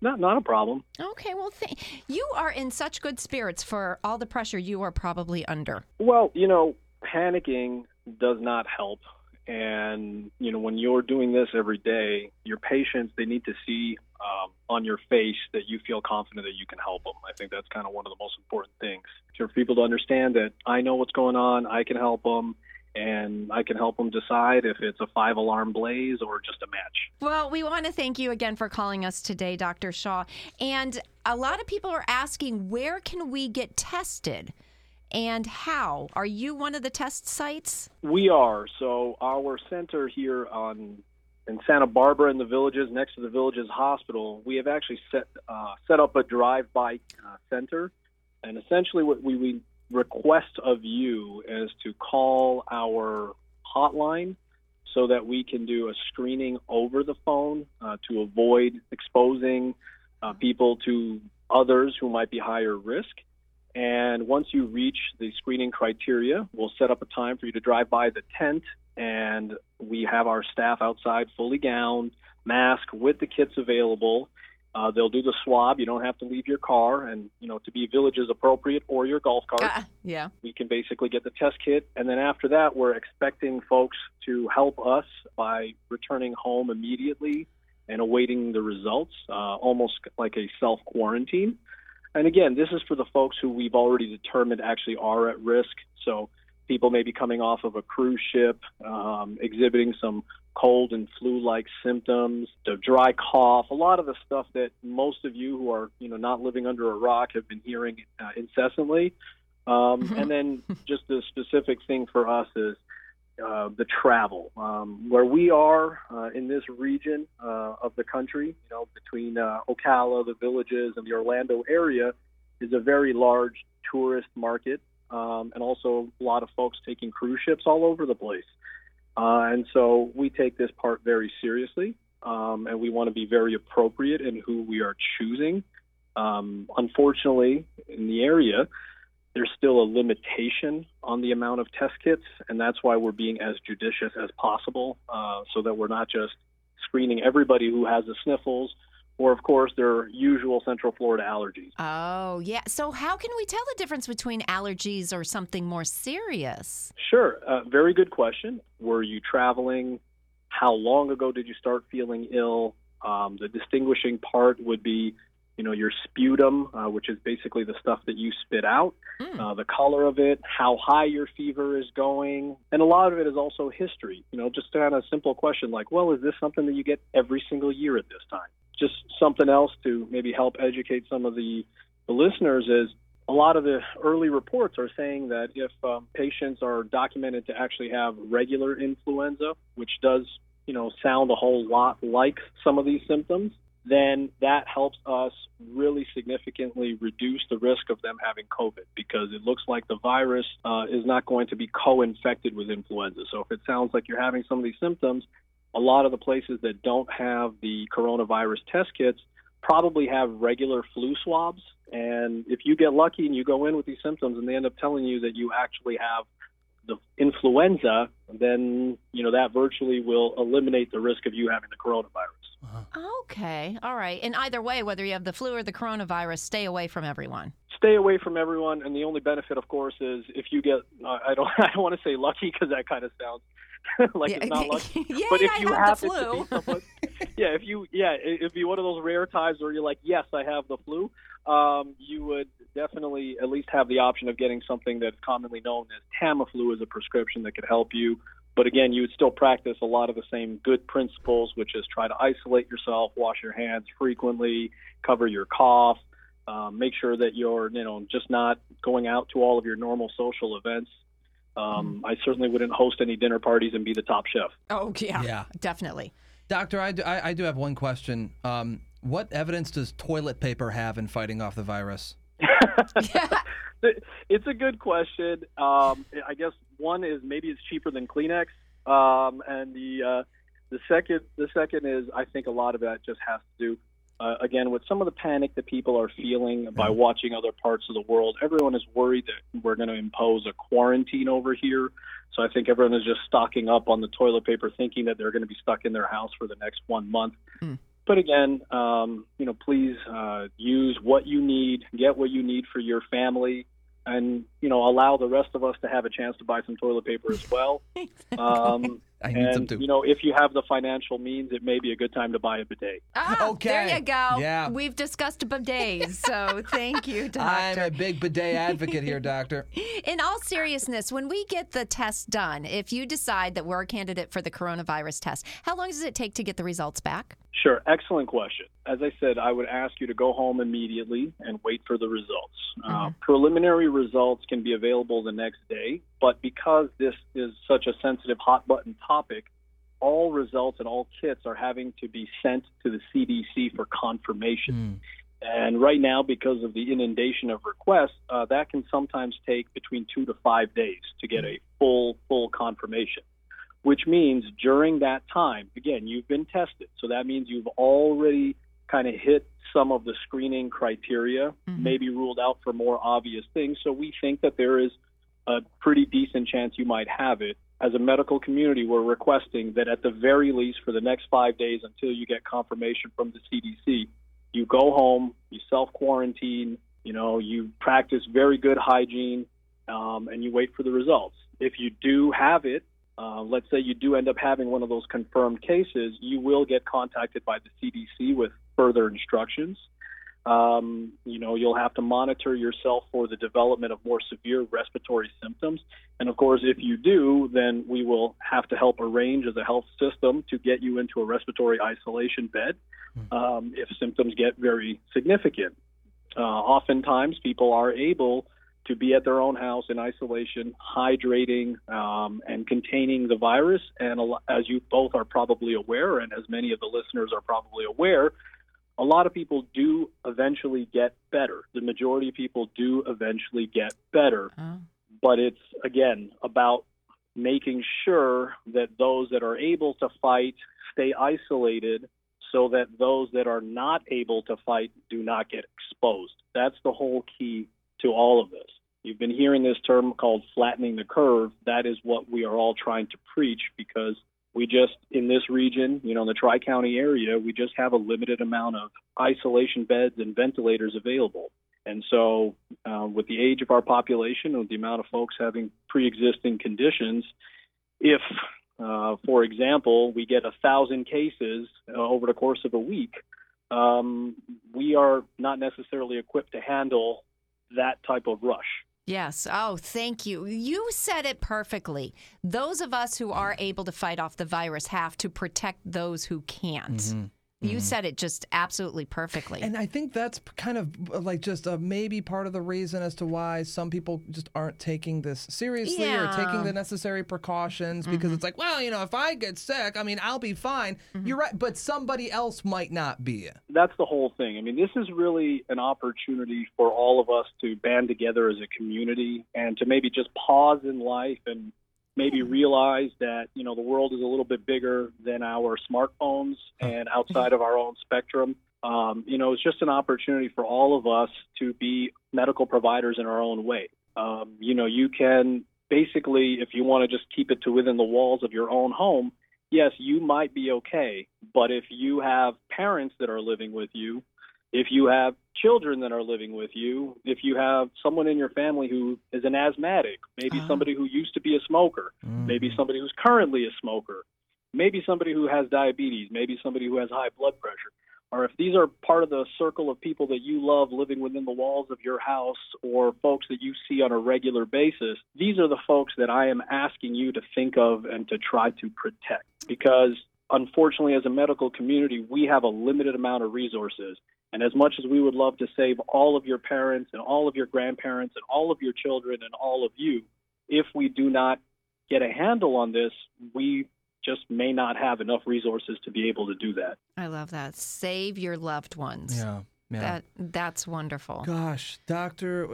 Not a problem. Okay, well, you are in such good spirits for all the pressure you are probably under. Well, panicking does not help. And, when you're doing this every day, your patients, they need to see on your face that you feel confident that you can help them. I think that's kind of one of the most important things for people to understand, that I know what's going on, I can help them. And I can help them decide if it's a 5-alarm blaze or just a match. Well, we want to thank you again for calling us today, Dr. Shah. And a lot of people are asking, where can we get tested and how? Are you one of the test sites? We are. So our center here in Santa Barbara, in the Villages, next to the Villages Hospital, we have actually set up a drive-by center. And essentially what we request of you is to call our hotline so that we can do a screening over the phone to avoid exposing people to others who might be higher risk. And once you reach the screening criteria, we'll set up a time for you to drive by the tent, and we have our staff outside fully gowned, masked, with the kits available. They'll do the swab. You don't have to leave your car, and, to be Villages appropriate, or your golf cart. Yeah. We can basically get the test kit. And then after that, we're expecting folks to help us by returning home immediately and awaiting the results, almost like a self-quarantine. And again, this is for the folks who we've already determined actually are at risk. So people may be coming off of a cruise ship, exhibiting some cold and flu-like symptoms, the dry cough, a lot of the stuff that most of you who are, not living under a rock have been hearing incessantly. And then just the specific thing for us is the travel. Where we are in this region of the country, between Ocala, the Villages, and the Orlando area, is a very large tourist market, and also a lot of folks taking cruise ships all over the place. And so we take this part very seriously, and we want to be very appropriate in who we are choosing. Unfortunately, in the area, there's still a limitation on the amount of test kits, and that's why we're being as judicious as possible, so that we're not just screening everybody who has the sniffles or, of course, their usual Central Florida allergies. Oh, yeah. So how can we tell the difference between allergies or something more serious? Sure. Very good question. Were you traveling? How long ago did you start feeling ill? The distinguishing part would be, your sputum, which is basically the stuff that you spit out, the color of it, how high your fever is going. And a lot of it is also history. Just kind of a simple question like, well, is this something that you get every single year at this time? Just something else to maybe help educate some of the listeners is a lot of the early reports are saying that if patients are documented to actually have regular influenza, which does, sound a whole lot like some of these symptoms, then that helps us really significantly reduce the risk of them having COVID, because it looks like the virus is not going to be co-infected with influenza. So if it sounds like you're having some of these symptoms, a lot of the places that don't have the coronavirus test kits probably have regular flu swabs. And if you get lucky and you go in with these symptoms and they end up telling you that you actually have the influenza, then, that virtually will eliminate the risk of you having the coronavirus. Uh-huh. Okay. All right. And either way, whether you have the flu or the coronavirus, stay away from everyone. Stay away from everyone. And the only benefit, of course, is if you get, I don't want to say lucky, because that kind of sounds like it's not lucky. Yay, but if you happen to be someone, it'd be one of those rare times where you're like, yes, I have the flu. You would definitely at least have the option of getting something that's commonly known as Tamiflu as a prescription that could help you. But again, you would still practice a lot of the same good principles, which is try to isolate yourself, wash your hands frequently, cover your cough, make sure that you're, just not going out to all of your normal social events. I certainly wouldn't host any dinner parties and be the top chef. Oh, yeah. Definitely. Doctor, I do have one question. What evidence does toilet paper have in fighting off the virus? It's a good question. I guess one is maybe it's cheaper than Kleenex, and the second is I think a lot of that just has to do again with some of the panic that people are feeling by watching other parts of the world. Everyone is worried that we're going to impose a quarantine over here, so I think everyone is just stocking up on the toilet paper, thinking that they're going to be stuck in their house for the next 1 month. But again, please use what you need, get what you need for your family, and, allow the rest of us to have a chance to buy some toilet paper as well. I need some too. If you have the financial means, it may be a good time to buy a bidet. Oh, okay. There you go. Yeah. We've discussed bidets, so thank you, Doctor. I'm a big bidet advocate here, Doctor. In all seriousness, when we get the test done, if you decide that we're a candidate for the coronavirus test, how long does it take to get the results back? Sure. Excellent question. As I said, I would ask you to go home immediately and wait for the results. Preliminary results can be available the next day, but because this is such a sensitive hot-button topic, all results and all kits are having to be sent to the CDC for confirmation. And right now, because of the inundation of requests, that can sometimes take between 2 to 5 days to get a full confirmation, which means during that time, again, you've been tested. So that means you've already kind of hit some of the screening criteria, maybe ruled out for more obvious things. So we think that there is a pretty decent chance you might have it. As a medical community, we're requesting that at the very least for the next 5 days until you get confirmation from the CDC, you go home, you self-quarantine, you practice very good hygiene, and you wait for the results. If you do have it, let's say you do end up having one of those confirmed cases, you will get contacted by the CDC with further instructions. You'll have to monitor yourself for the development of more severe respiratory symptoms. And, of course, if you do, then we will have to help arrange as a health system to get you into a respiratory isolation bed if symptoms get very significant. Oftentimes, people are able to be at their own house in isolation, hydrating and containing the virus. And as you both are probably aware, and as many of the listeners are probably aware, a lot of people do eventually get better. The majority of people do eventually get better. But it's, again, about making sure that those that are able to fight stay isolated so that those that are not able to fight do not get exposed. That's the whole key to all of this. You've been hearing this term called flattening the curve. That is what we are all trying to preach because we just, in this region, in the Tri-County area, we just have a limited amount of isolation beds and ventilators available. And so with the age of our population and the amount of folks having pre-existing conditions, if, for example, we get 1,000 cases over the course of a week, we are not necessarily equipped to handle that type of rush. Yes. Oh, thank you. You said it perfectly. Those of us who are able to fight off the virus have to protect those who can't. You said it just absolutely perfectly. And I think that's kind of like just maybe part of the reason as to why some people just aren't taking this seriously or taking the necessary precautions because it's like, well, if I get sick, I'll be fine. You're right, but somebody else might not be. That's the whole thing. This is really an opportunity for all of us to band together as a community and to maybe just pause in life and maybe realize that, the world is a little bit bigger than our smartphones and outside of our own spectrum. It's just an opportunity for all of us to be medical providers in our own way. You can basically, if you want to just keep it to within the walls of your own home, yes, you might be okay. But if you have parents that are living with you, if you have children that are living with you, if you have someone in your family who is an asthmatic, maybe somebody who used to be a smoker, maybe somebody who's currently a smoker, maybe somebody who has diabetes, maybe somebody who has high blood pressure, or if these are part of the circle of people that you love living within the walls of your house or folks that you see on a regular basis, these are the folks that I am asking you to think of and to try to protect because, unfortunately, as a medical community, we have a limited amount of resources. And as much as we would love to save all of your parents and all of your grandparents and all of your children and all of you, if we do not get a handle on this, we just may not have enough resources to be able to do that. I love that. Save your loved ones. Yeah. That's wonderful. Gosh, Doctor,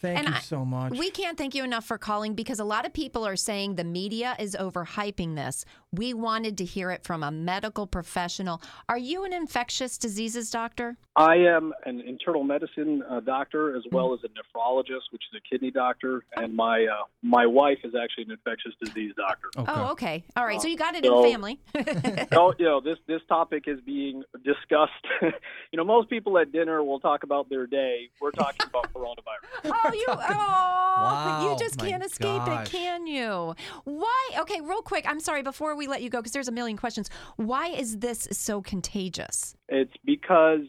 thank you so much. We can't thank you enough for calling because a lot of people are saying the media is overhyping this. We wanted to hear it from a medical professional. Are you an infectious diseases doctor? I am an internal medicine doctor, as well as a nephrologist, which is a kidney doctor, and my wife is actually an infectious disease doctor. Okay. Oh, okay. All right. So you got it in family. Oh, you know, this topic is being discussed. You know, most people at dinner will talk about their day. We're talking about coronavirus. You just can't escape it, can you? Why? Okay, real quick. I'm sorry, before we let you go, because there's a million questions. Why is this so contagious? It's because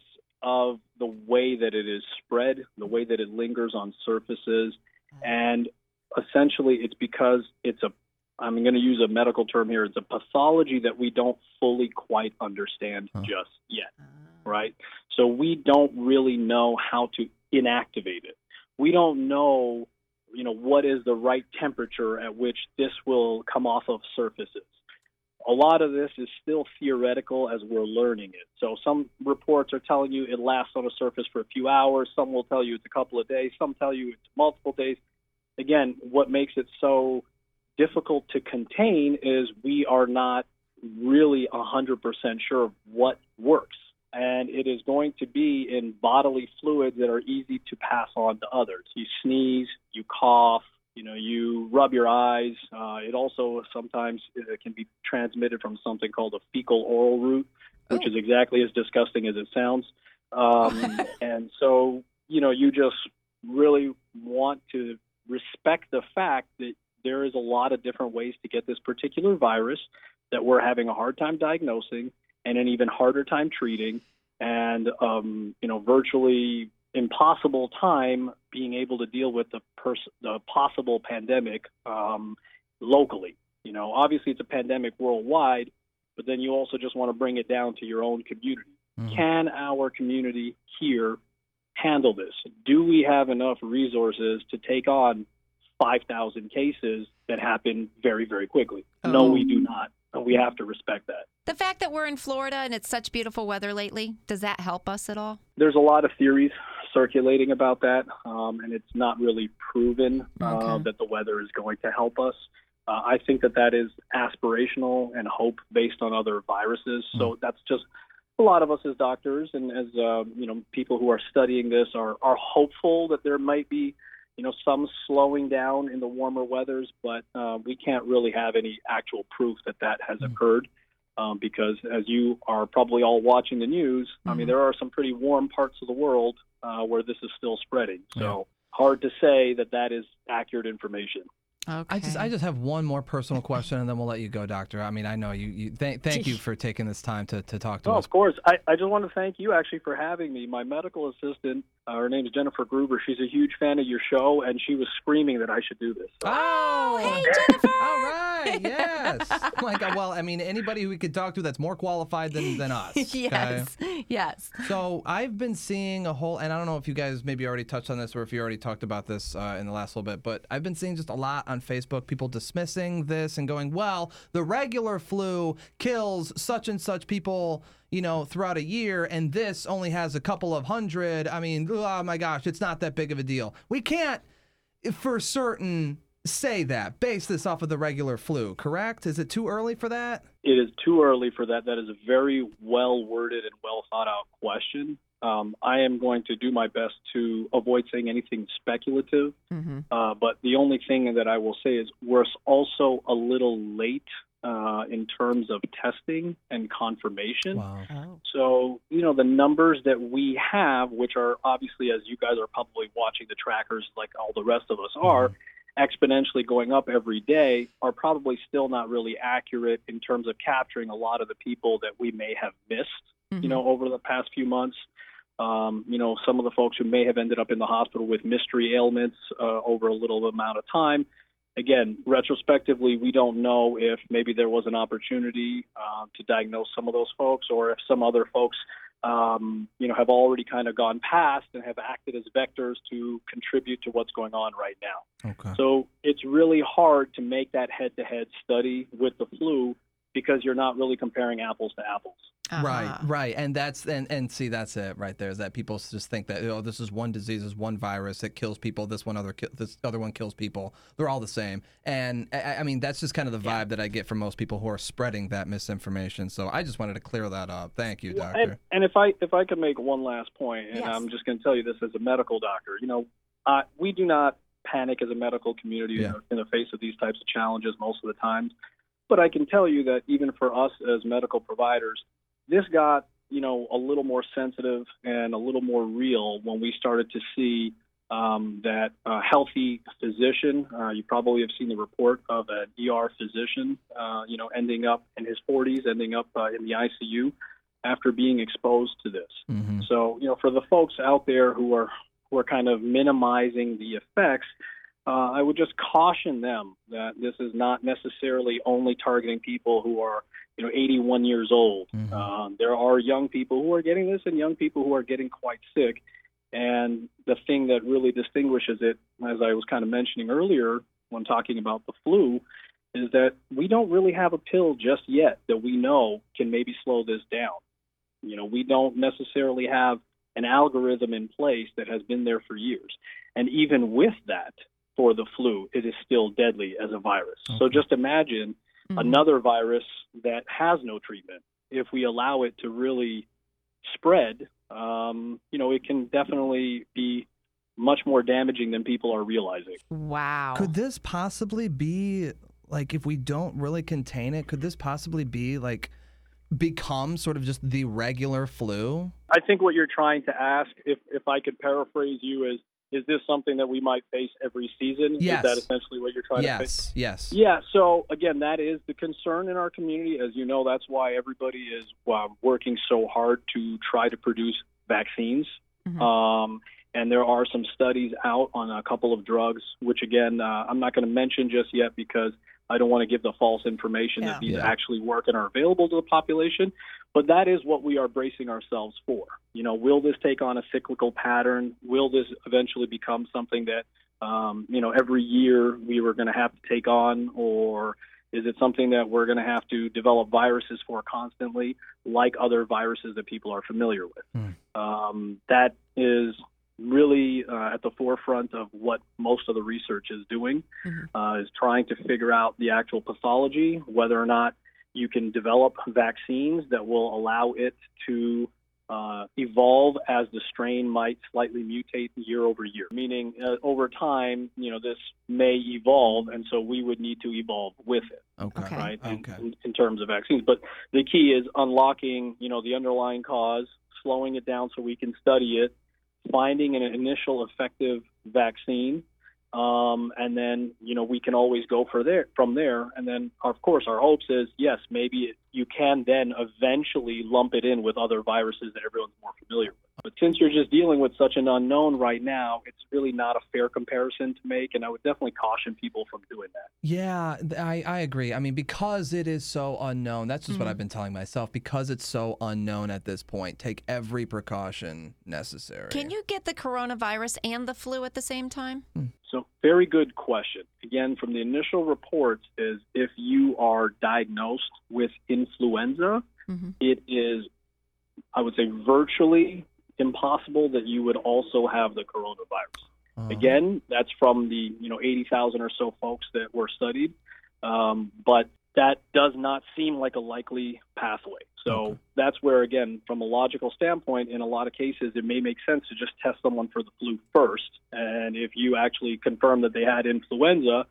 of the way that it is spread, the way that it lingers on surfaces, and essentially it's because I'm going to use a medical term here, it's a pathology that we don't fully quite understand just yet, right? So we don't really know how to inactivate it. We don't know, you know, what is the right temperature at which this will come off of surfaces. A lot of this is still theoretical as we're learning it. So some reports are telling you it lasts on a surface for a few hours. Some will tell you it's a couple of days. Some tell you it's multiple days. Again, what makes it so difficult to contain is we are not really 100% sure of what works. And it is going to be in bodily fluids that are easy to pass on to others. You sneeze, you cough, you know, you rub your eyes. It also sometimes can be transmitted from something called a fecal oral route, which is exactly as disgusting as it sounds. And so, you know, you just really want to respect the fact that there is a lot of different ways to get this particular virus that we're having a hard time diagnosing and an even harder time treating, and, you know, virtually impossible time being able to deal with the possible pandemic locally. You know, obviously it's a pandemic worldwide, but then you also just want to bring it down to your own community. Mm-hmm. Can our community here handle this? Do we have enough resources to take on 5,000 cases that happen very, very quickly? No, we do not. We have to respect that. The fact that we're in Florida and it's such beautiful weather lately, does that help us at all? There's a lot of theories circulating about that, and it's not really proven that the weather is going to help us. I think that is aspirational and hope based on other viruses. Mm-hmm. So that's just a lot of us as doctors and as you know, people who are studying this are hopeful that there might be, you know, some slowing down in the warmer weathers, but we can't really have any actual proof that has occurred because, as you are probably all watching the news, I mean, there are some pretty warm parts of the world where this is still spreading. So hard to say that is accurate information. Okay. I just have one more personal question, and then we'll let you go, Doctor. I mean, I know you thank you for taking this time to talk to us. Oh, of course. I just want to thank you, actually, for having me. My medical assistant, her name is Jennifer Gruber. She's a huge fan of your show, and she was screaming that I should do this. So. Oh, hey, Jennifer! All right, yes. Well, I mean, anybody we could talk to that's more qualified than us. Yes, okay? Yes. So I've been seeing a whole, and I don't know if you guys maybe already touched on this or if you already talked about this in the last little bit, but I've been seeing just a lot on Facebook, people dismissing this and going, well, the regular flu kills such and such people, you know, throughout a year, and this only has a couple of hundred. I mean, oh my gosh, it's not that big of a deal. We can't for certain say that, base this off of the regular flu, correct? Is it too early for that? It is too early for that. That is a very well-worded and well-thought-out question. I am going to do my best to avoid saying anything speculative, but the only thing that I will say is we're also a little late in terms of testing and confirmation. Wow. Oh. So, you know, the numbers that we have, which are obviously, as you guys are probably watching the trackers like all the rest of us are, exponentially going up every day, are probably still not really accurate in terms of capturing a lot of the people that we may have missed, you know, over the past few months. You know, some of the folks who may have ended up in the hospital with mystery ailments over a little amount of time. Again, retrospectively, we don't know if maybe there was an opportunity to diagnose some of those folks, or if some other folks, you know, have already kind of gone past and have acted as vectors to contribute to what's going on right now. Okay. So it's really hard to make that head-to-head study with the flu because you're not really comparing apples to apples. Uh-huh. Right. And see, that's it right there, is that people just think that, oh, this is one disease, is one virus that kills people. This other one kills people. They're all the same. And I mean, that's just kind of the vibe that I get from most people who are spreading that misinformation. So I just wanted to clear that up. Thank you, doctor. And if I could make one last point, and I'm just going to tell you this as a medical doctor, we do not panic as a medical community in the face of these types of challenges most of the time. But I can tell you that even for us as medical providers, this got, a little more sensitive and a little more real when we started to see that a healthy physician, you probably have seen the report of an ER physician, ending up in his 40s, ending up in the ICU after being exposed to this. Mm-hmm. So, for the folks out there who are kind of minimizing the effects, I would just caution them that this is not necessarily only targeting people who are, 81 years old. Mm-hmm. There are young people who are getting this and young people who are getting quite sick. And the thing that really distinguishes it, as I was kind of mentioning earlier when talking about the flu, is that we don't really have a pill just yet that we know can maybe slow this down. We don't necessarily have an algorithm in place that has been there for years. And even with that, for the flu, it is still deadly as a virus. Okay. So just imagine another virus that has no treatment. If we allow it to really spread, it can definitely be much more damaging than people are realizing. Wow. Could this possibly be, if we don't really contain it, could this possibly be, become sort of just the regular flu? I think what you're trying to ask, if I could paraphrase you, is this something that we might face every season? Yes. Is that essentially what you're trying to face? Yes. Yeah. So again, that is the concern in our community. As you know, that's why everybody is working so hard to try to produce vaccines. Mm-hmm. And there are some studies out on a couple of drugs, which again, I'm not going to mention just yet because I don't want to give the false information that these actually work and are available to the population. But that is what we are bracing ourselves for. Will this take on a cyclical pattern? Will this eventually become something that, every year we were going to have to take on? Or is it something that we're going to have to develop viruses for constantly, like other viruses that people are familiar with? Mm. That is really at the forefront of what most of the research is doing, is trying to figure out the actual pathology, whether or not you can develop vaccines that will allow it to evolve as the strain might slightly mutate year over year, meaning over time, this may evolve, and so we would need to evolve with it, right? Okay. In terms of vaccines. But the key is unlocking, the underlying cause, slowing it down so we can study it, finding an initial effective vaccine, and then, we can always go from there. And then, of course, our hopes is, yes, maybe you can then eventually lump it in with other viruses that everyone's more familiar with. But since you're just dealing with such an unknown right now, it's really not a fair comparison to make, and I would definitely caution people from doing that. Yeah, I agree. I mean, because it is so unknown, that's just what I've been telling myself, because it's so unknown at this point, take every precaution necessary. Can you get the coronavirus and the flu at the same time? So, very good question. Again, from the initial reports is if you are diagnosed with influenza, it is, I would say, virtually impossible that you would also have the coronavirus. Again, that's from the 80,000 or so folks that were studied, but that does not seem like a likely pathway. So that's where, again, from a logical standpoint, in a lot of cases, it may make sense to just test someone for the flu first. And if you actually confirm that they had influenza,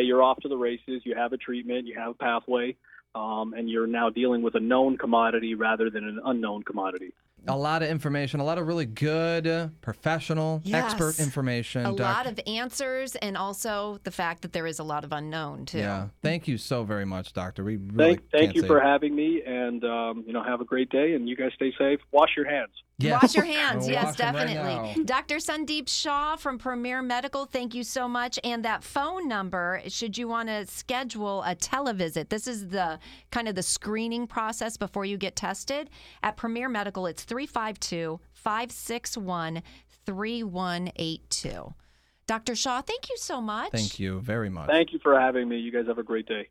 you're off to the races. You have a treatment, you have a pathway, and you're now dealing with a known commodity rather than an unknown commodity. A lot of information, a lot of really good, professional, expert information. A lot of answers, and also the fact that there is a lot of unknown, too. Yeah. Thank you so very much, Doctor. We really thank you for having me, and have a great day, and you guys stay safe. Wash your hands. Yes. Wash your hands. Yes, definitely. Right, Dr. Sundeep Shah from Premier Medical, thank you so much. And that phone number, should you want to schedule a televisit, this is the kind of the screening process before you get tested. At Premier Medical, it's 352-561-3182. Dr. Shah, thank you so much. Thank you very much. Thank you for having me. You guys have a great day.